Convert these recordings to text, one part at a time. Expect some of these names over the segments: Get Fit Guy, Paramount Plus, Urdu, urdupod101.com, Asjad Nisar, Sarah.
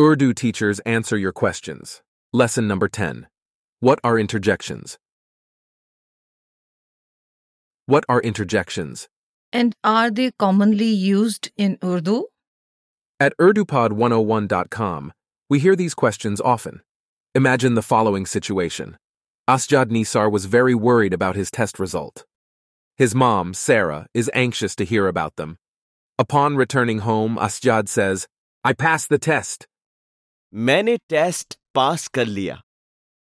Urdu teachers answer your questions. Lesson number 10. What are interjections? What are interjections? And are they commonly used in Urdu? At urdupod101.com, we hear these questions often. Imagine the following situation. Asjad Nisar was very worried about his test result. His mom, Sarah, is anxious to hear about them. Upon returning home, Asjad says, "I passed the test." मैंने test pass कर लिया.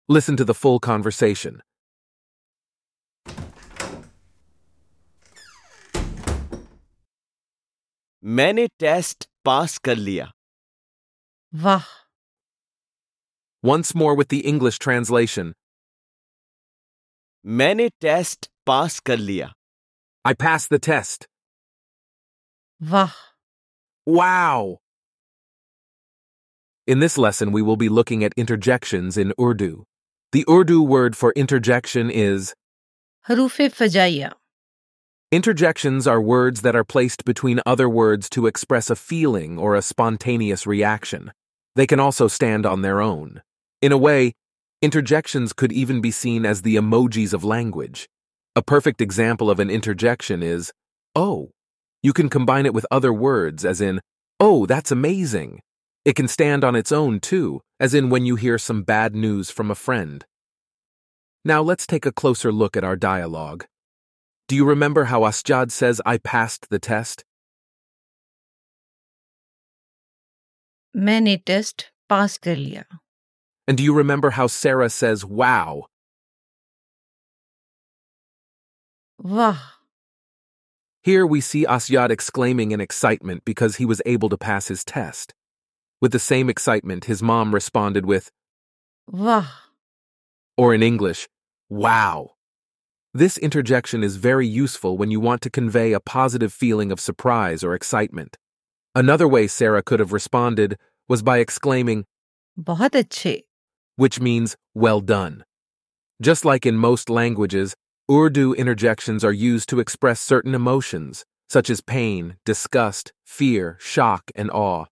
Listen to the full conversation. मैंने test pass कर लिया. वाह. Once more with the English translation. मैंने test pass कर लिया. I passed the test. वाह. Wow. In this lesson, we will be looking at interjections in Urdu. The Urdu word for interjection is haruf-e fajaiya. Interjections are words that are placed between other words to express a feeling or a spontaneous reaction. They can also stand on their own. In a way, interjections could even be seen as the emojis of language. A perfect example of an interjection is, oh. You can combine it with other words, as in, oh, that's amazing. It can stand on its own too, as in when you hear some bad news from a friend. Now let's take a closer look at our dialogue. Do you remember how Asjad says, I passed the test? मैंने test pass कर लिया. And do you remember how Sarah says, wow? Wow. Here we see Asjad exclaiming in excitement because he was able to pass his test. With the same excitement, his mom responded with, Wow. Or in English, wow. This interjection is very useful when you want to convey a positive feeling of surprise or excitement. Another way Sarah could have responded was by exclaiming, Bahut acche, which means, well done. Just like in most languages, Urdu interjections are used to express certain emotions, such as pain, disgust, fear, shock, and awe.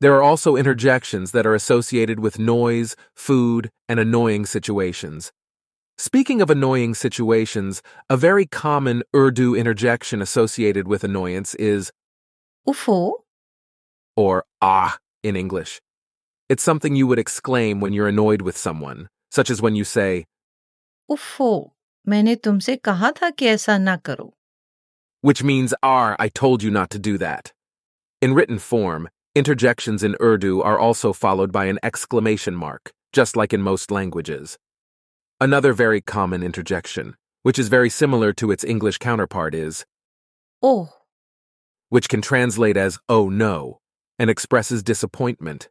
There are also interjections that are associated with noise, food, and annoying situations. Speaking of annoying situations, a very common Urdu interjection associated with annoyance is Uffo, or ah in English. It's something you would exclaim when you're annoyed with someone, such as when you say Uffo, मैंने तुमसे कहा था कि ऐसा ना करो. Which means, ah, I told you not to do that. In written form, interjections in Urdu are also followed by an exclamation mark, just like in most languages. Another very common interjection, which is very similar to its English counterpart, is Oh, which can translate as oh no, and expresses disappointment.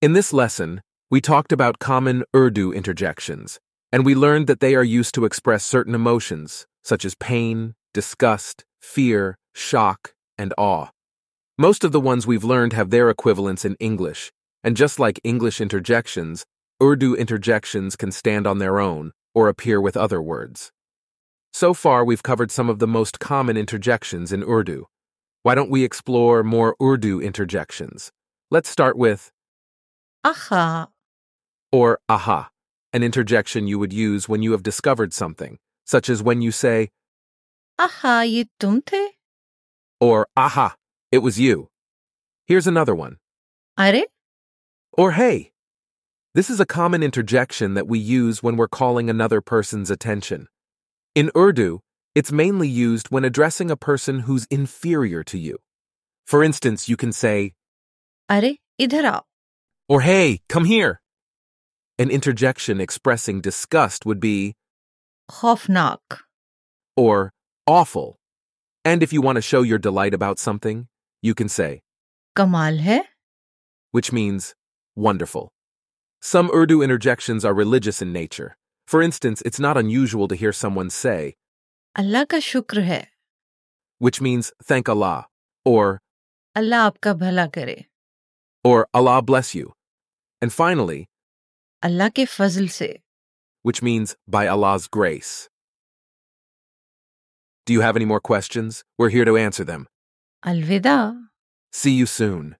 In this lesson, we talked about common Urdu interjections, and we learned that they are used to express certain emotions, such as pain, disgust, fear, shock, and awe. Most of the ones we've learned have their equivalents in English, and just like English interjections, Urdu interjections can stand on their own or appear with other words. So far, we've covered some of the most common interjections in Urdu. Why don't we explore more Urdu interjections? Let's start with aha or aha, an interjection you would use when you have discovered something, such as when you say aha, ye tum the? Or aha, it was you. Here's another one. Are? Or hey. This is a common interjection that we use when we're calling another person's attention. In Urdu, it's mainly used when addressing a person who's inferior to you. For instance, you can say, Are, idhar aao. Or hey, come here. An interjection expressing disgust would be khaufnak, or awful. And if you want to show your delight about something, you can say, Kamal hai, which means wonderful. Some Urdu interjections are religious in nature. For instance, it's not unusual to hear someone say, Allah ka shukr hai, which means thank Allah, or Allah aapka bhala kare, or Allah bless you. And finally, Allah ke fazl se, which means by Allah's grace. Do you have any more questions? We're here to answer them. Alvida. See you soon.